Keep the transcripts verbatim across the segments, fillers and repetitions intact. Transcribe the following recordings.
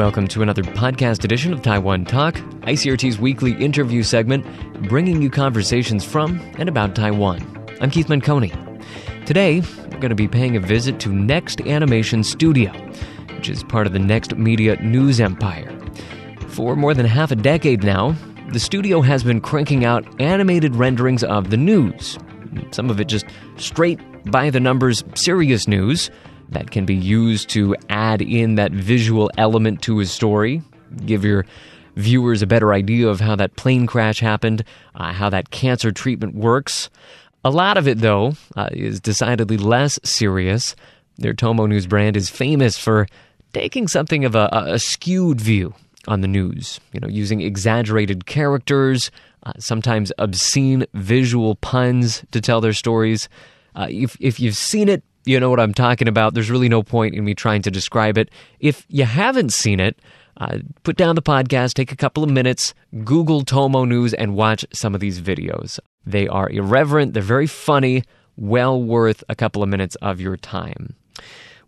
Welcome to another podcast edition of Taiwan Talk, I C R T's weekly interview segment, bringing you conversations from and about Taiwan. I'm Keith Menconi. Today, we're going to be paying a visit to Next Animation Studio, which is part of the Next Media News Empire. For more than half a decade now, the studio has been cranking out animated renderings of the news, some of it just straight by-the-numbers serious news, that can be used to add in that visual element to a story, give your viewers a better idea of how that plane crash happened, uh, how that cancer treatment works. A lot of it, though, uh, is decidedly less serious. Their Tomo News brand is famous for taking something of a, a skewed view on the news, you know, using exaggerated characters, uh, sometimes obscene visual puns to tell their stories. Uh, if, if you've seen it, you know what I'm talking about. There's really no point in me trying to describe it. If you haven't seen it, uh, put down the podcast, take a couple of minutes, Google Tomo News, and watch some of these videos. They are irreverent, they're very funny, well worth a couple of minutes of your time.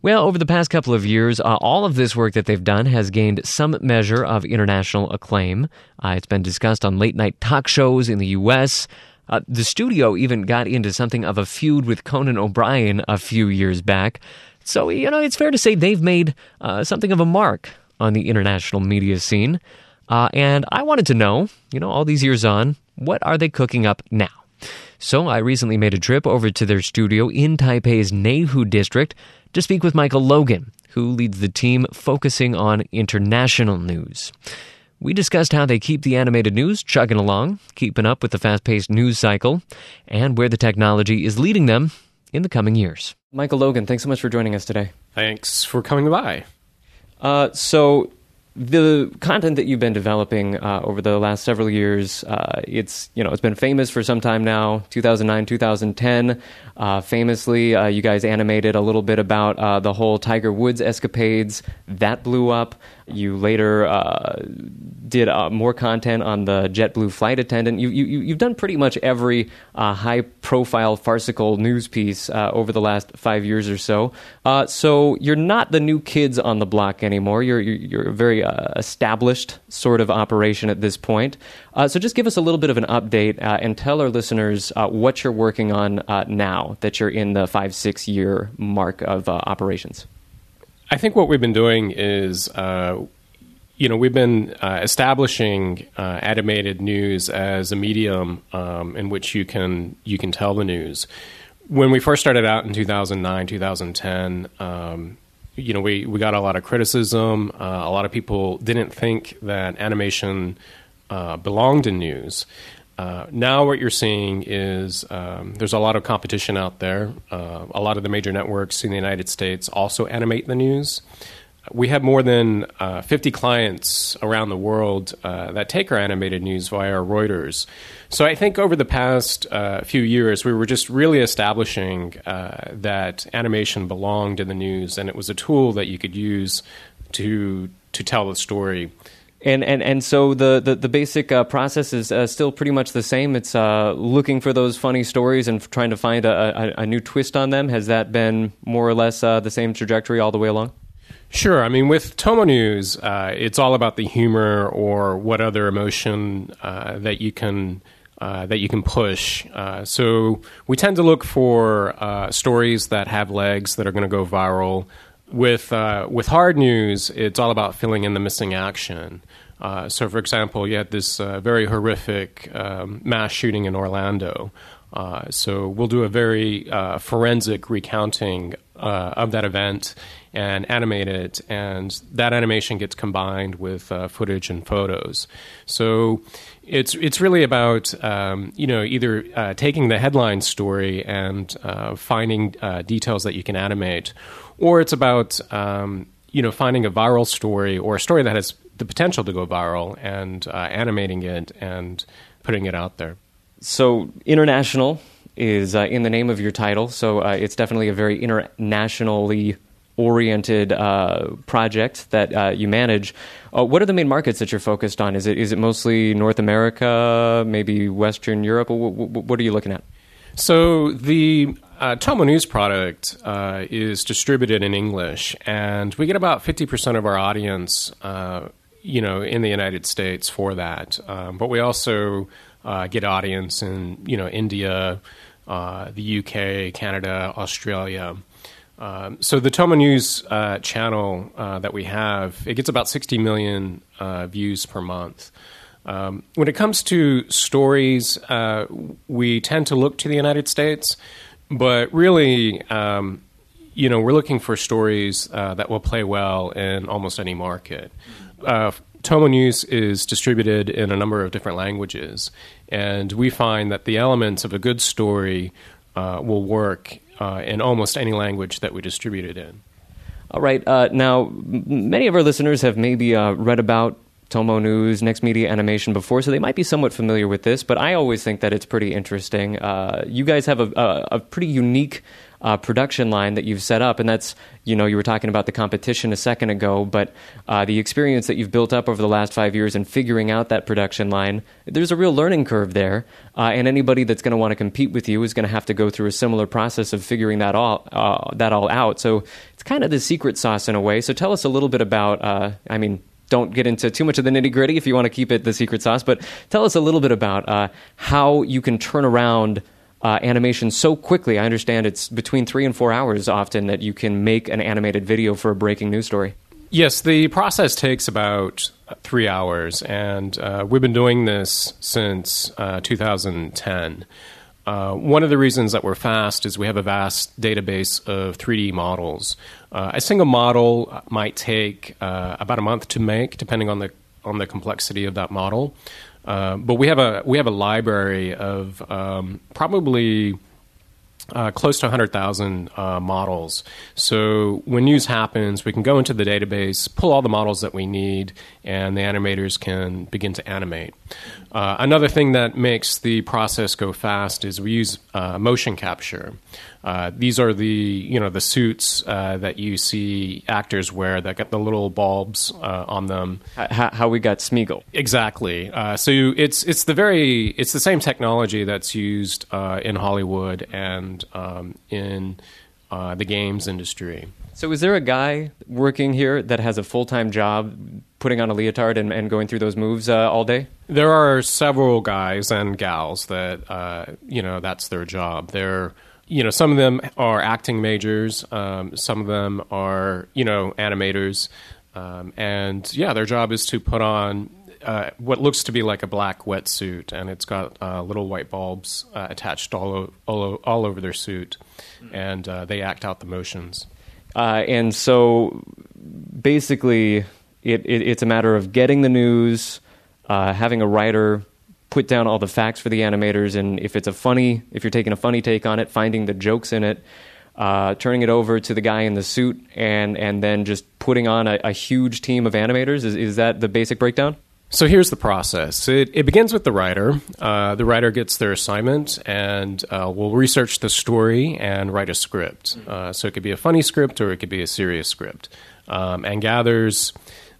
Well, over the past couple of years, uh, all of this work that they've done has gained some measure of international acclaim. Uh, it's been discussed on late-night talk shows in the U S, Uh, the studio even got into something of a feud with Conan O'Brien a few years back. So, you know, it's fair to say they've made uh, something of a mark on the international media scene. Uh, and I wanted to know, you know, all these years on, what are they cooking up now? So I recently made a trip over to their studio in Taipei's Neihu district to speak with Michael Logan, who leads the team focusing on international news. We discussed how they keep the animated news chugging along, keeping up with the fast-paced news cycle, and where the technology is leading them in the coming years. Michael Logan, thanks so much for joining us today. Thanks for coming by. Uh, so the content that you've been developing uh, over the last several years, uh, it's you know it's been famous for some time now, two thousand nine, two thousand ten. Uh, famously, uh, you guys animated a little bit about uh, the whole Tiger Woods escapades. That blew up. You later uh, did uh, more content on the JetBlue flight attendant. You, you, you've done pretty much every uh, high-profile, farcical news piece uh, over the last five years or so. Uh, so you're not the new kids on the block anymore. You're, you're a very uh, established sort of operation at this point. Uh, so just give us a little bit of an update uh, and tell our listeners uh, what you're working on uh, now that you're in the five, six-year mark of uh, operations. I think what we've been doing is, uh, you know, we've been uh, establishing uh, animated news as a medium um, in which you can you can tell the news. When we first started out in two thousand nine, two thousand ten, um, you know, we, we got a lot of criticism. Uh, a lot of people didn't think that animation uh, belonged in news. Uh, now what you're seeing is um, there's a lot of competition out there. Uh, a lot of the major networks in the United States also animate the news. We have more than uh, fifty clients around the world uh, that take our animated news via Reuters. So I think over the past uh, few years, we were just really establishing uh, that animation belonged in the news, and it was a tool that you could use to to tell the story. And and and so the the, the basic uh, process is uh, still pretty much the same. It's uh, looking for those funny stories and trying to find a, a, a new twist on them. Has that been more or less uh, the same trajectory all the way along? Sure. I mean, with Tomo News, uh, it's all about the humor or what other emotion uh, that you can uh, that you can push. Uh, so we tend to look for uh, stories that have legs that are going to go viral. With uh, with hard news, it's all about filling in the missing action. Uh, so, for example, you had this uh, very horrific um, mass shooting in Orlando. Uh, so we'll do a very uh, forensic recounting uh, of that event and animate it. And that animation gets combined with uh, footage and photos. So it's it's really about, um, you know, either uh, taking the headline story and uh, finding uh, details that you can animate, or it's about, um, you know, finding a viral story or a story that has the potential to go viral and uh, animating it and putting it out there. So international is uh, in the name of your title, so uh, it's definitely a very internationally oriented uh, project that uh, you manage. Uh, what are the main markets that you're focused on? Is it is it mostly North America, maybe Western Europe? What, what are you looking at? So the uh, Tomo News product uh, is distributed in English, and we get about fifty percent of our audience, uh, you know, in the United States for that. Um, but we also uh, get audience in, you know, India, uh, the U K, Canada, Australia. Um, so the Tomo News uh, channel uh, that we have, it gets about sixty million uh, views per month. Um, when it comes to stories, uh, we tend to look to the United States, but really, um, you know, we're looking for stories uh, that will play well in almost any market. Uh, Tomo News is distributed in a number of different languages, and we find that the elements of a good story uh, will work uh, in almost any language that we distribute it in. All right. Uh, now, many of our listeners have maybe uh, read about Tomo News, Next Media Animation before, so they might be somewhat familiar with this, but I always think that it's pretty interesting. Uh, you guys have a, a, a pretty unique uh, production line that you've set up, and that's, you know, you were talking about the competition a second ago, but uh, the experience that you've built up over the last five years in figuring out that production line, there's a real learning curve there, uh, and anybody that's going to want to compete with you is going to have to go through a similar process of figuring that all, uh, that all out. So it's kind of the secret sauce in a way. So tell us a little bit about, uh, I mean, don't get into too much of the nitty-gritty if you want to keep it the secret sauce, but tell us a little bit about uh, how you can turn around uh, animation so quickly. I understand it's between three and four hours often that you can make an animated video for a breaking news story. Yes, the process takes about three hours, and uh, we've been doing this since uh, two thousand ten. Uh, one of the reasons that we're fast is we have a vast database of three D models. Uh, a single model might take uh, about a month to make, depending on the on the complexity of that model. Uh, but we have a we have a library of um, probably uh, close to one hundred thousand uh, models. So when news happens, we can go into the database, pull all the models that we need, and the animators can begin to animate. Uh, another thing that makes the process go fast is we use uh, motion capture. Uh, these are the you know the suits uh, that you see actors wear that got the little bulbs uh, on them. How, how we got Smeagol. Exactly. Uh, so you, it's it's the very it's the same technology that's used uh, in Hollywood and um, in uh, the games industry. So is there a guy working here that has a full-time job putting on a leotard and, and going through those moves uh, all day? There are several guys and gals that, uh, you know, that's their job. They're, you know, some of them are acting majors. Um, some of them are, you know, animators. Um, and, yeah, their job is to put on uh, what looks to be like a black wetsuit, and it's got uh, little white bulbs uh, attached all, o- all, o- all over their suit, and uh, they act out the motions. Uh, and so basically it, it, it's a matter of getting the news, uh, having a writer put down all the facts for the animators, and if it's a funny, if you're taking a funny take on it, finding the jokes in it, uh, turning it over to the guy in the suit, and, and then just putting on a, a huge team of animators. Is, is that the basic breakdown? So here's the process. It, it begins with the writer. Uh, the writer gets their assignment and uh, will research the story and write a script. Uh, so it could be a funny script or it could be a serious script, um, and gathers,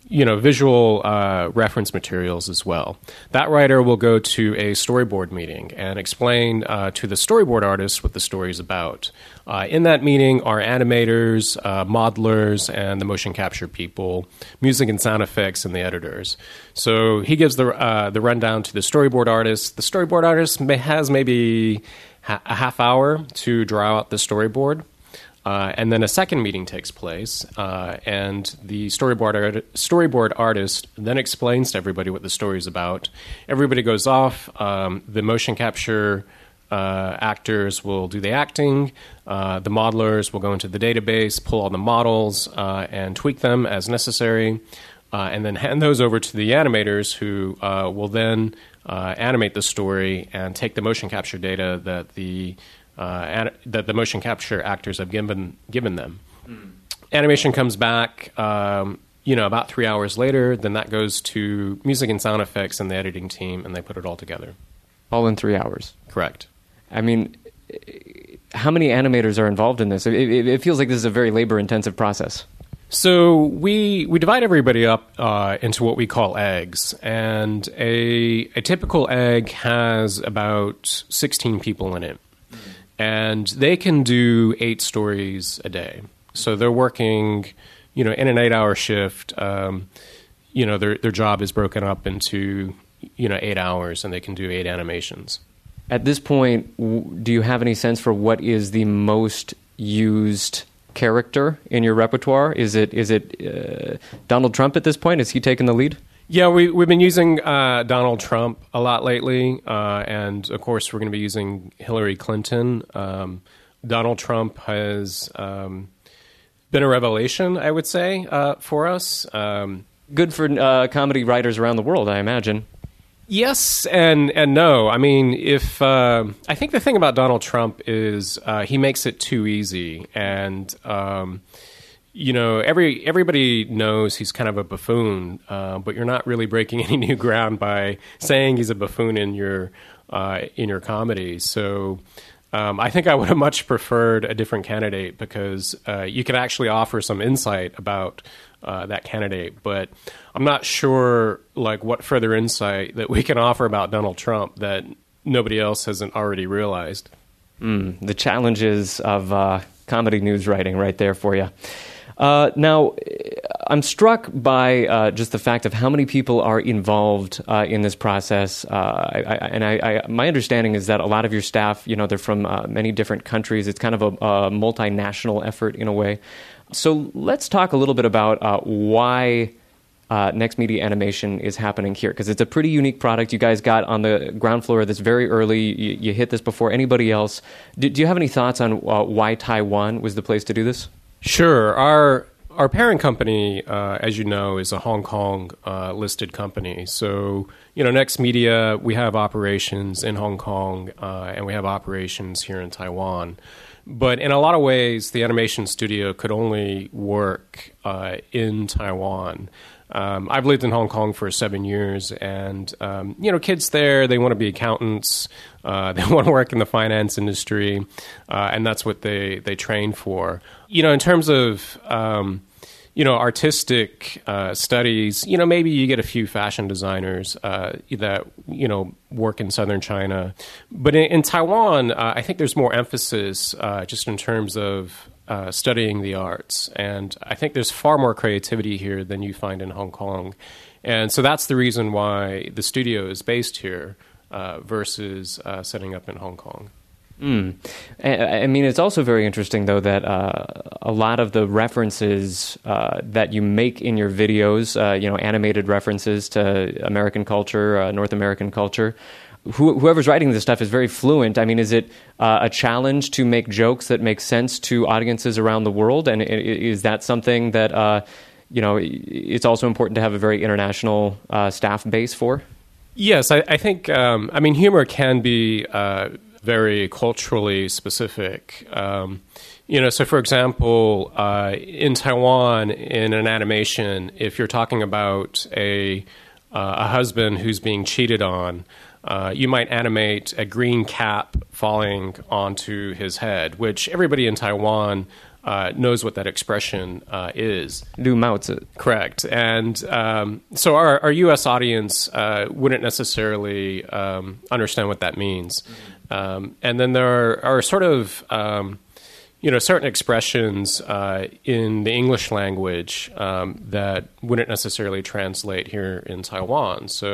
you know, visual uh, reference materials as well. That writer will go to a storyboard meeting and explain uh, to the storyboard artist what the story is about. Uh, in that meeting are animators, uh, modelers, and the motion capture people, music and sound effects, and the editors. So he gives the uh, the rundown to the storyboard artist. The storyboard artist may, has maybe ha- a half hour to draw out the storyboard. Uh, and then a second meeting takes place, uh, and the storyboard art- storyboard artist then explains to everybody what the story is about. Everybody goes off. Um, the motion capture Uh, actors will do the acting. Uh, the modelers will go into the database, pull all the models, uh, and tweak them as necessary, uh, and then hand those over to the animators who uh, will then uh, animate the story and take the motion capture data that the uh, an- that the motion capture actors have given given them. Mm. Animation comes back, um, you know, about three hours later. Then that goes to music and sound effects and the editing team, and they put it all together. All in three hours. Correct. I mean, how many animators are involved in this? It, it, it feels like this is a very labor-intensive process. So we we divide everybody up uh, into what we call eggs. And a, a typical egg has about sixteen people in it. and they can do eight stories a day. So they're working, you know, in an eight-hour shift. Um, you know, their their job is broken up into, you know, eight hours, and they can do eight animations. At this point, do you have any sense for what is the most used character in your repertoire? Is it is it uh, Donald Trump at this point? Is he taking the lead? Yeah, we, we've been using uh, Donald Trump a lot lately, uh, and of course we're going to be using Hillary Clinton. Um, Donald Trump has um, been a revelation, I would say, uh, for us. Um, Good for uh, comedy writers around the world, I imagine. Yes and and no. I mean, if uh, I think the thing about Donald Trump is uh, he makes it too easy, and um, you know, every everybody knows he's kind of a buffoon, uh, but you're not really breaking any new ground by saying he's a buffoon in your uh, in your comedy. So um, I think I would have much preferred a different candidate, because uh, you could actually offer some insight about Uh, that candidate, but I'm not sure like what further insight that we can offer about Donald Trump that nobody else hasn't already realized. Mm, the challenges of uh, comedy news writing right there for you. Uh, now, I'm struck by uh, just the fact of how many people are involved uh, in this process. Uh, I, I, and I, I, my understanding is that a lot of your staff, you know, they're from uh, many different countries. It's kind of a, a multinational effort in a way. So let's talk a little bit about uh, why uh, Next Media Animation is happening here, because it's a pretty unique product. You guys got on the ground floor of this very early. You, you hit this before anybody else. Do, do you have any thoughts on uh, why Taiwan was the place to do this? Sure. Our our parent company, uh, as you know, is a Hong Kong uh, listed company. So, you know, Next Media, we have operations in Hong Kong uh, and we have operations here in Taiwan. But in a lot of ways, the animation studio could only work uh, in Taiwan. Um, I've lived in Hong Kong for seven years, and, um, you know, kids there, they want to be accountants. Uh, they want to work in the finance industry, uh, and that's what they, they train for. You know, in terms of, um, you know, artistic uh, studies, you know, maybe you get a few fashion designers uh, that, you know, work in southern China. But in, in Taiwan, uh, I think there's more emphasis uh, just in terms of uh, studying the arts. And I think there's far more creativity here than you find in Hong Kong. And so that's the reason why the studio is based here uh, versus uh, setting up in Hong Kong. Mm. I mean, it's also very interesting, though, that uh, a lot of the references uh, that you make in your videos, uh, you know, animated references to American culture, uh, North American culture, who, whoever's writing this stuff is very fluent. I mean, is it uh, a challenge to make jokes that make sense to audiences around the world? And is that something that, uh, you know, it's also important to have a very international uh, staff base for? Yes, I, I think, um, I mean, humor can be Uh, very culturally specific. Um, you know, so for example, uh, in Taiwan, in an animation, if you're talking about a uh, a husband who's being cheated on, uh, you might animate a green cap falling onto his head, which everybody in Taiwan uh, knows what that expression uh, is. Lu Mao Zi. Correct. And um, so our, our U S audience uh, wouldn't necessarily um, understand what that means. Mm-hmm. Um, and then there are, are sort of, um, you know, certain expressions uh, in the English language um, that wouldn't necessarily translate here in Taiwan. So,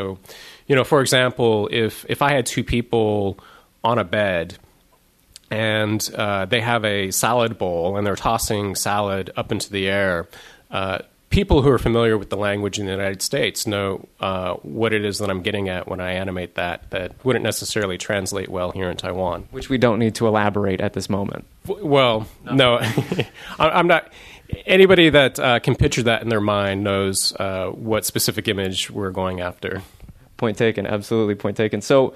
you know, for example, if, if I had two people on a bed and uh, they have a salad bowl and they're tossing salad up into the air, uh, people who are familiar with the language in the United States know uh, what it is that I'm getting at when I animate that, that wouldn't necessarily translate well here in Taiwan. Which we don't need to elaborate at this moment. Well, no. no. I'm not. Anybody that uh, can picture that in their mind knows uh, what specific image we're going after. Point taken. Absolutely point taken. So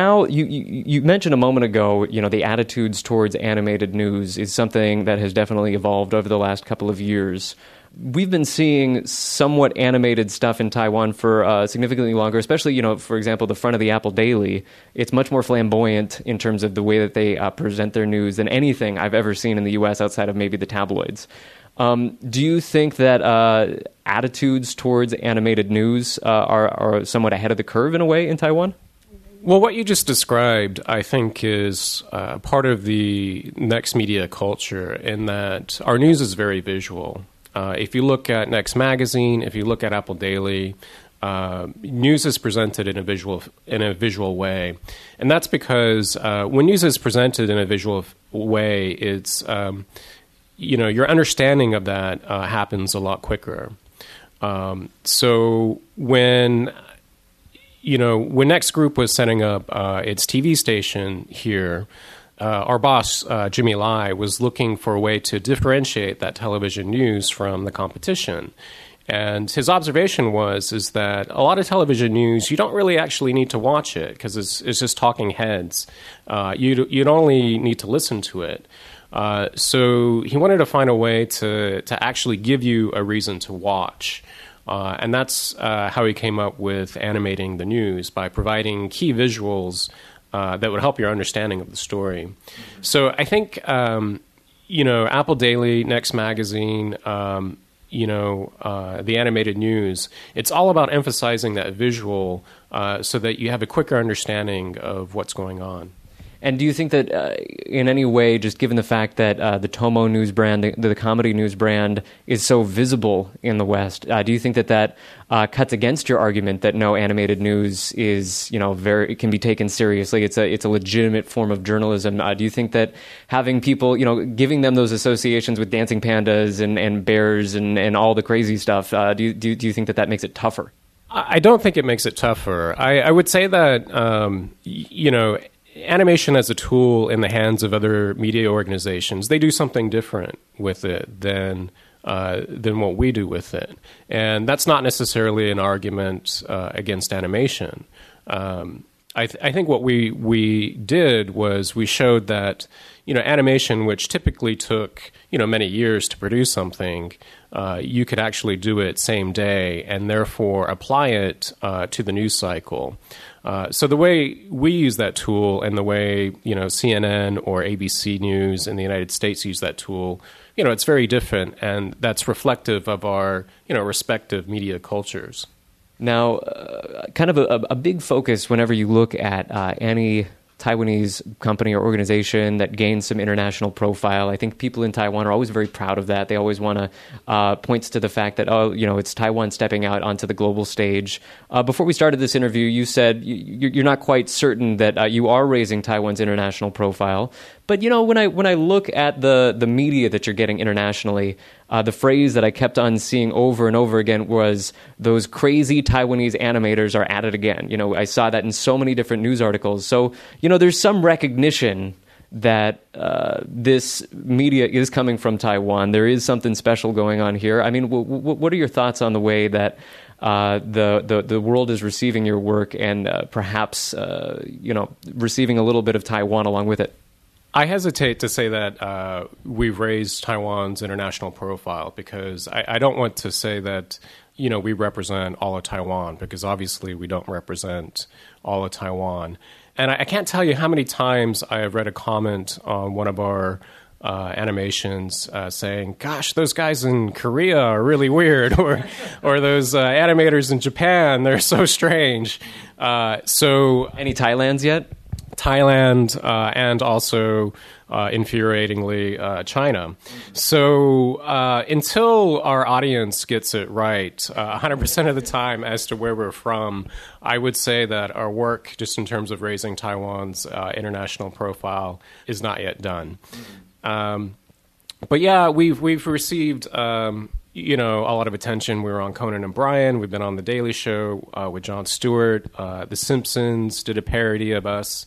now, you, you, you mentioned a moment ago, you know, the attitudes towards animated news is something that has definitely evolved over the last couple of years. We've been seeing somewhat animated stuff in Taiwan for uh, significantly longer, especially, you know, for example, the front of the Apple Daily. It's much more flamboyant in terms of the way that they uh, present their news than anything I've ever seen in the U S outside of maybe the tabloids. Um, do you think that uh, attitudes towards animated news uh, are, are somewhat ahead of the curve in a way in Taiwan? Well, what you just described, I think, is uh, part of the Next Media culture in that our news is very visual. Uh, if you look at Next Magazine, if you look at Apple Daily, uh, news is presented in a visual in a visual way. And that's because uh, when news is presented in a visual way, it's um, you know, your understanding of that uh, happens a lot quicker. Um, so when... You know, when Next Group was setting up uh, its T V station here, uh, our boss, uh, Jimmy Lai, was looking for a way to differentiate that television news from the competition. And his observation was is that a lot of television news, you don't really actually need to watch it because it's, it's just talking heads. Uh, you'd, you'd only need to listen to it. Uh, so he wanted to find a way to, to actually give you a reason to watch. Uh, and that's uh, how he came up with animating the news, by providing key visuals uh, that would help your understanding of the story. Mm-hmm. So I think, um, you know, Apple Daily, Next Magazine, um, you know, uh, the animated news, it's all about emphasizing that visual uh, so that you have a quicker understanding of what's going on. And do you think that uh, in any way, just given the fact that uh, the Tomo News brand, the, the comedy news brand, is so visible in the West, uh, do you think that that uh, cuts against your argument that no, animated news is, you know, very, it can be taken seriously? It's a it's a legitimate form of journalism. Uh, do you think that having people, you know, giving them those associations with dancing pandas and, and bears and, and all the crazy stuff, uh, do, do, do you think that that makes it tougher? I don't think it makes it tougher. I, I would say that, um, you know, animation as a tool in the hands of other media organizations, they do something different with it than uh, than what we do with it. And that's not necessarily an argument uh, against animation. Um, I, th- I think what we, we did was we showed that, you know, animation, which typically took, you know, many years to produce something, uh, you could actually do it same day and therefore apply it uh, to the news cycle. Uh, so the way we use that tool and the way, you know, C N N or A B C News in the United States use that tool, you know, it's very different. And that's reflective of our, you know, respective media cultures. Now, uh, kind of a, a big focus whenever you look at uh, any Taiwanese company or organization that gains some international profile. I think people in Taiwan are always very proud of that. They always want to uh, points to the fact that, oh, you know, it's Taiwan stepping out onto the global stage. Uh, before we started this interview, you said you, you're not quite certain that uh, you are raising Taiwan's international profile. But, you know, when I when I look at the, the media that you're getting internationally, Uh, the phrase that I kept on seeing over and over again was, those crazy Taiwanese animators are at it again. You know, I saw that in so many different news articles. So, you know, there's some recognition that uh, this media is coming from Taiwan. There is something special going on here. I mean, w- w- what are your thoughts on the way that uh, the, the, the world is receiving your work and uh, perhaps, uh, you know, receiving a little bit of Taiwan along with it? I hesitate to say that uh, we've raised Taiwan's international profile, because I, I don't want to say that, you know, we represent all of Taiwan, because obviously we don't represent all of Taiwan. And I, I can't tell you how many times I have read a comment on one of our uh, animations uh, saying, gosh, those guys in Korea are really weird, or or those uh, animators in Japan, they're so strange. Uh, so any Thailands yet? Thailand, uh, and also, uh, infuriatingly, uh, China. So uh, until our audience gets it right uh, one hundred percent of the time as to where we're from, I would say that our work, just in terms of raising Taiwan's uh, international profile, is not yet done. Um, but yeah, we've we've received... Um, you know, a lot of attention. We were on Conan O'Brien. We've been on The Daily Show uh, with Jon Stewart. Uh, The Simpsons did a parody of us.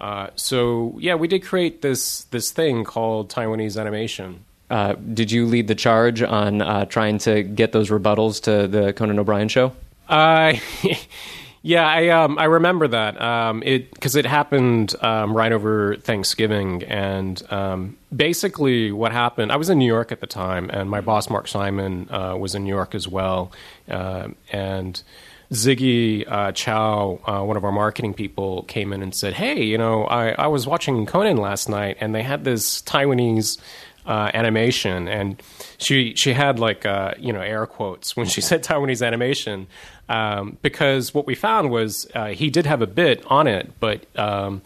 Uh, so, yeah, we did create this this thing called Taiwanese animation. Uh, did you lead the charge on uh, trying to get those rebuttals to the Conan O'Brien show? Uh, yeah, I um, I remember that. Um, it because it happened um, right over Thanksgiving, and um basically, what happened, I was in New York at the time, and my boss, Mark Simon, uh, was in New York as well. Uh, and Ziggy uh, Chow, uh, one of our marketing people, came in and said, hey, you know, I, I was watching Conan last night, and they had this Taiwanese uh, animation. And she she had, like, uh, you know, air quotes when she said Taiwanese animation. um, because what we found was uh, he did have a bit on it, but um,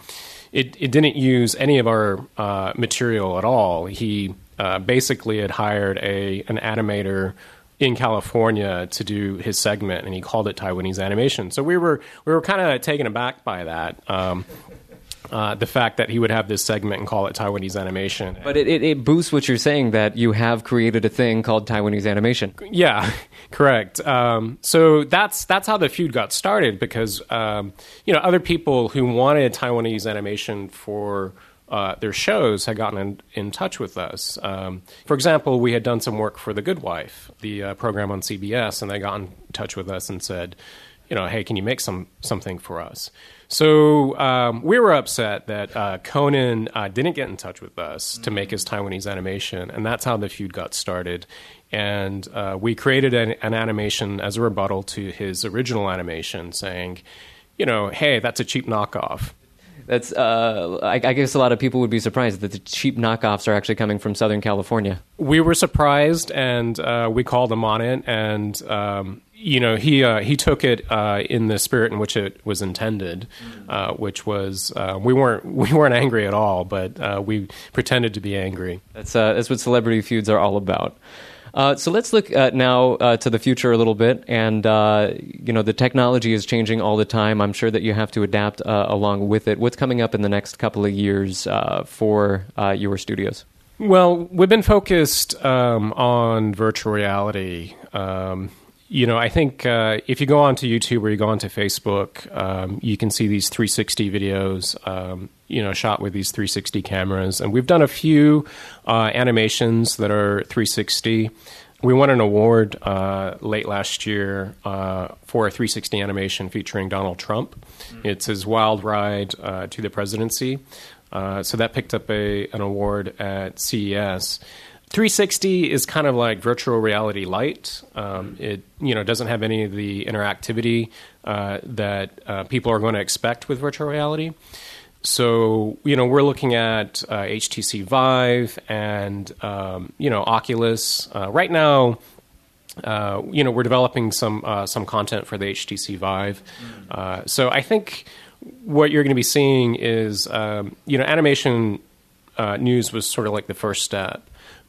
it, it didn't use any of our uh, material at all. He uh, basically had hired a an animator in California to do his segment, and he called it Taiwanese animation. So we were we were kind of taken aback by that. Um, Uh, the fact that he would have this segment and call it Taiwanese animation. But it, it, it boosts what you're saying, that you have created a thing called Taiwanese animation. Yeah, correct. Um, so that's that's how the feud got started, because um, you know, other people who wanted Taiwanese animation for uh, their shows had gotten in, in touch with us. Um, for example, we had done some work for The Good Wife, the uh, program on C B S, and they got in touch with us and said, you know, hey, can you make some something for us? So um, we were upset that uh, Conan uh, didn't get in touch with us mm-hmm. to make his Taiwanese animation, and that's how the feud got started. And uh, we created an, an animation as a rebuttal to his original animation, saying, you know, hey, that's a cheap knockoff. That's uh, I, I guess a lot of people would be surprised that the cheap knockoffs are actually coming from Southern California. We were surprised, and uh, we called him on it, and um, you know, he uh, he took it uh, in the spirit in which it was intended, uh, which was uh, we weren't we weren't angry at all, but uh, we pretended to be angry. That's uh, that's what celebrity feuds are all about. Uh, so let's look uh, now uh, to the future a little bit, and uh, you know, the technology is changing all the time. I'm sure that you have to adapt uh, along with it. What's coming up in the next couple of years uh, for uh, your studios? Well, we've been focused um, on virtual reality. Um, You know, I think uh, if you go onto YouTube or you go onto Facebook, um, you can see these three sixty videos, um, you know, shot with these three sixty cameras. And we've done a few uh, animations that are three sixty. We won an award uh, late last year uh, for a three sixty animation featuring Donald Trump. Mm-hmm. It's his wild ride uh, to the presidency. Uh, so that picked up a an award at C E S. three sixty is kind of like virtual reality light. Um, it you know doesn't have any of the interactivity uh, that uh, people are going to expect with virtual reality. So you know we're looking at uh, H T C Vive and um, you know Oculus uh, right now. Uh, you know we're developing some uh, some content for the H T C Vive. Uh, so I think what you're going to be seeing is um, you know animation uh, news was sort of like the first step.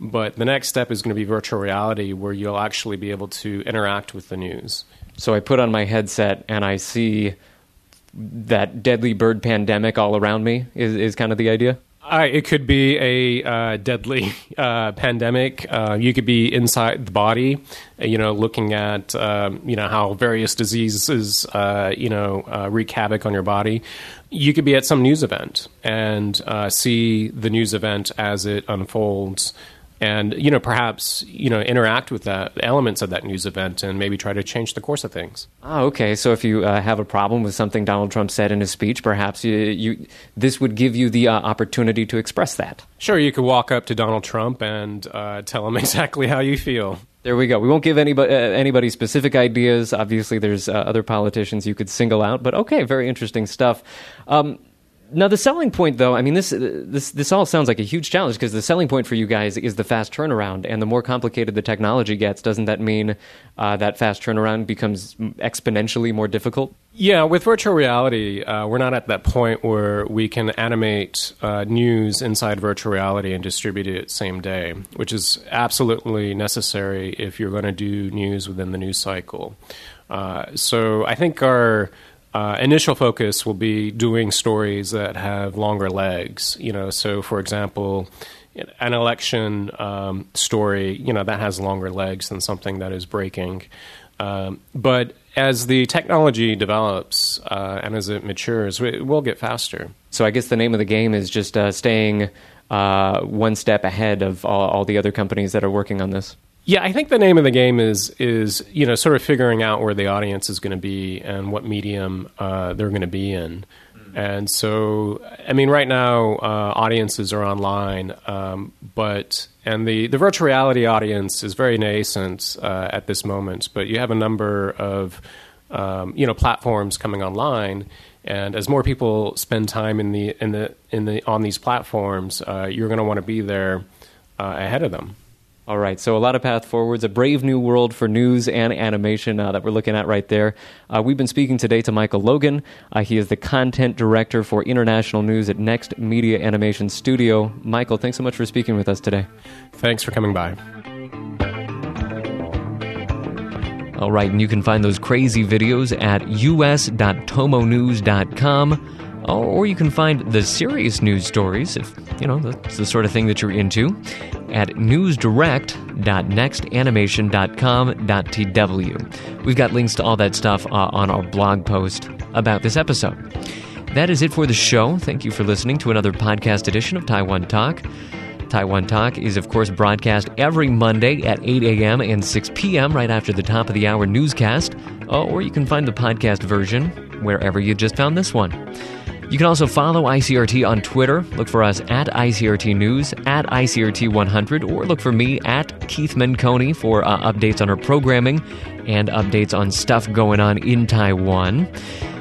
But the next step is going to be virtual reality, where you'll actually be able to interact with the news. So I put on my headset and I see that deadly bird pandemic all around me is, is kind of the idea? Uh, it could be a uh, deadly uh, pandemic. Uh, you could be inside the body, you know, looking at, um, you know, how various diseases, uh, you know, uh, wreak havoc on your body. You could be at some news event and uh, see the news event as it unfolds. And, you know, perhaps, you know, interact with the elements of that news event and maybe try to change the course of things. Oh, okay. So if you uh, have a problem with something Donald Trump said in his speech, perhaps you, you this would give you the uh, opportunity to express that. Sure. You could walk up to Donald Trump and uh, tell him exactly how you feel. There we go. We won't give anybody, uh, anybody specific ideas. Obviously, there's uh, other politicians you could single out. But okay, very interesting stuff. Um Now, the selling point, though, I mean, this this this all sounds like a huge challenge, because the selling point for you guys is the fast turnaround. And the more complicated the technology gets, doesn't that mean uh, that fast turnaround becomes exponentially more difficult? Yeah, with virtual reality, uh, we're not at that point where we can animate uh, news inside virtual reality and distribute it same day, which is absolutely necessary if you're going to do news within the news cycle. Uh, so I think our... Uh, initial focus will be doing stories that have longer legs, you know, so for example, an election um, story, you know, that has longer legs than something that is breaking. Um, but as the technology develops uh, and as it matures, it will get faster. So I guess the name of the game is just uh, staying uh, one step ahead of all, all the other companies that are working on this. Yeah, I think the name of the game is, is you know, sort of figuring out where the audience is going to be and what medium uh, they're going to be in. And so, I mean, right now, uh, audiences are online, um, but and the, the virtual reality audience is very nascent uh, at this moment, but you have a number of, um, you know, platforms coming online. And as more people spend time in the in the in the on these platforms, uh, you're going to want to be there uh, ahead of them. All right, so a lot of path forwards, a brave new world for news and animation uh, that we're looking at right there. Uh, we've been speaking today to Michael Logan. Uh, he is the content director for international news at Next Media Animation Studio. Michael, thanks so much for speaking with us today. Thanks for coming by. All right, and you can find those crazy videos at u s dot tomo news dot com. Or you can find the serious news stories, if, you know, that's the sort of thing that you're into, at newsdirect dot next animation dot com dot t w. We've got links to all that stuff uh, on our blog post about this episode. That is it for the show. Thank you for listening to another podcast edition of Taiwan Talk. Taiwan Talk is, of course, broadcast every Monday at eight a.m. and six p.m. right after the top of the hour newscast. Oh, or you can find the podcast version wherever you just found this one. You can also follow I C R T on Twitter. Look for us at I C R T News, at I C R T one hundred, or look for me at Keith Menconi for uh, updates on our programming and updates on stuff going on in Taiwan.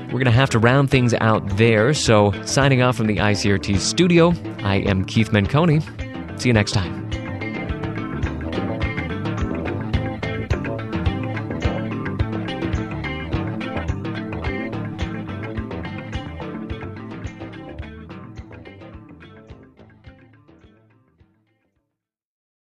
We're going to have to round things out there, so signing off from the I C R T studio, I am Keith Menconi. See you next time.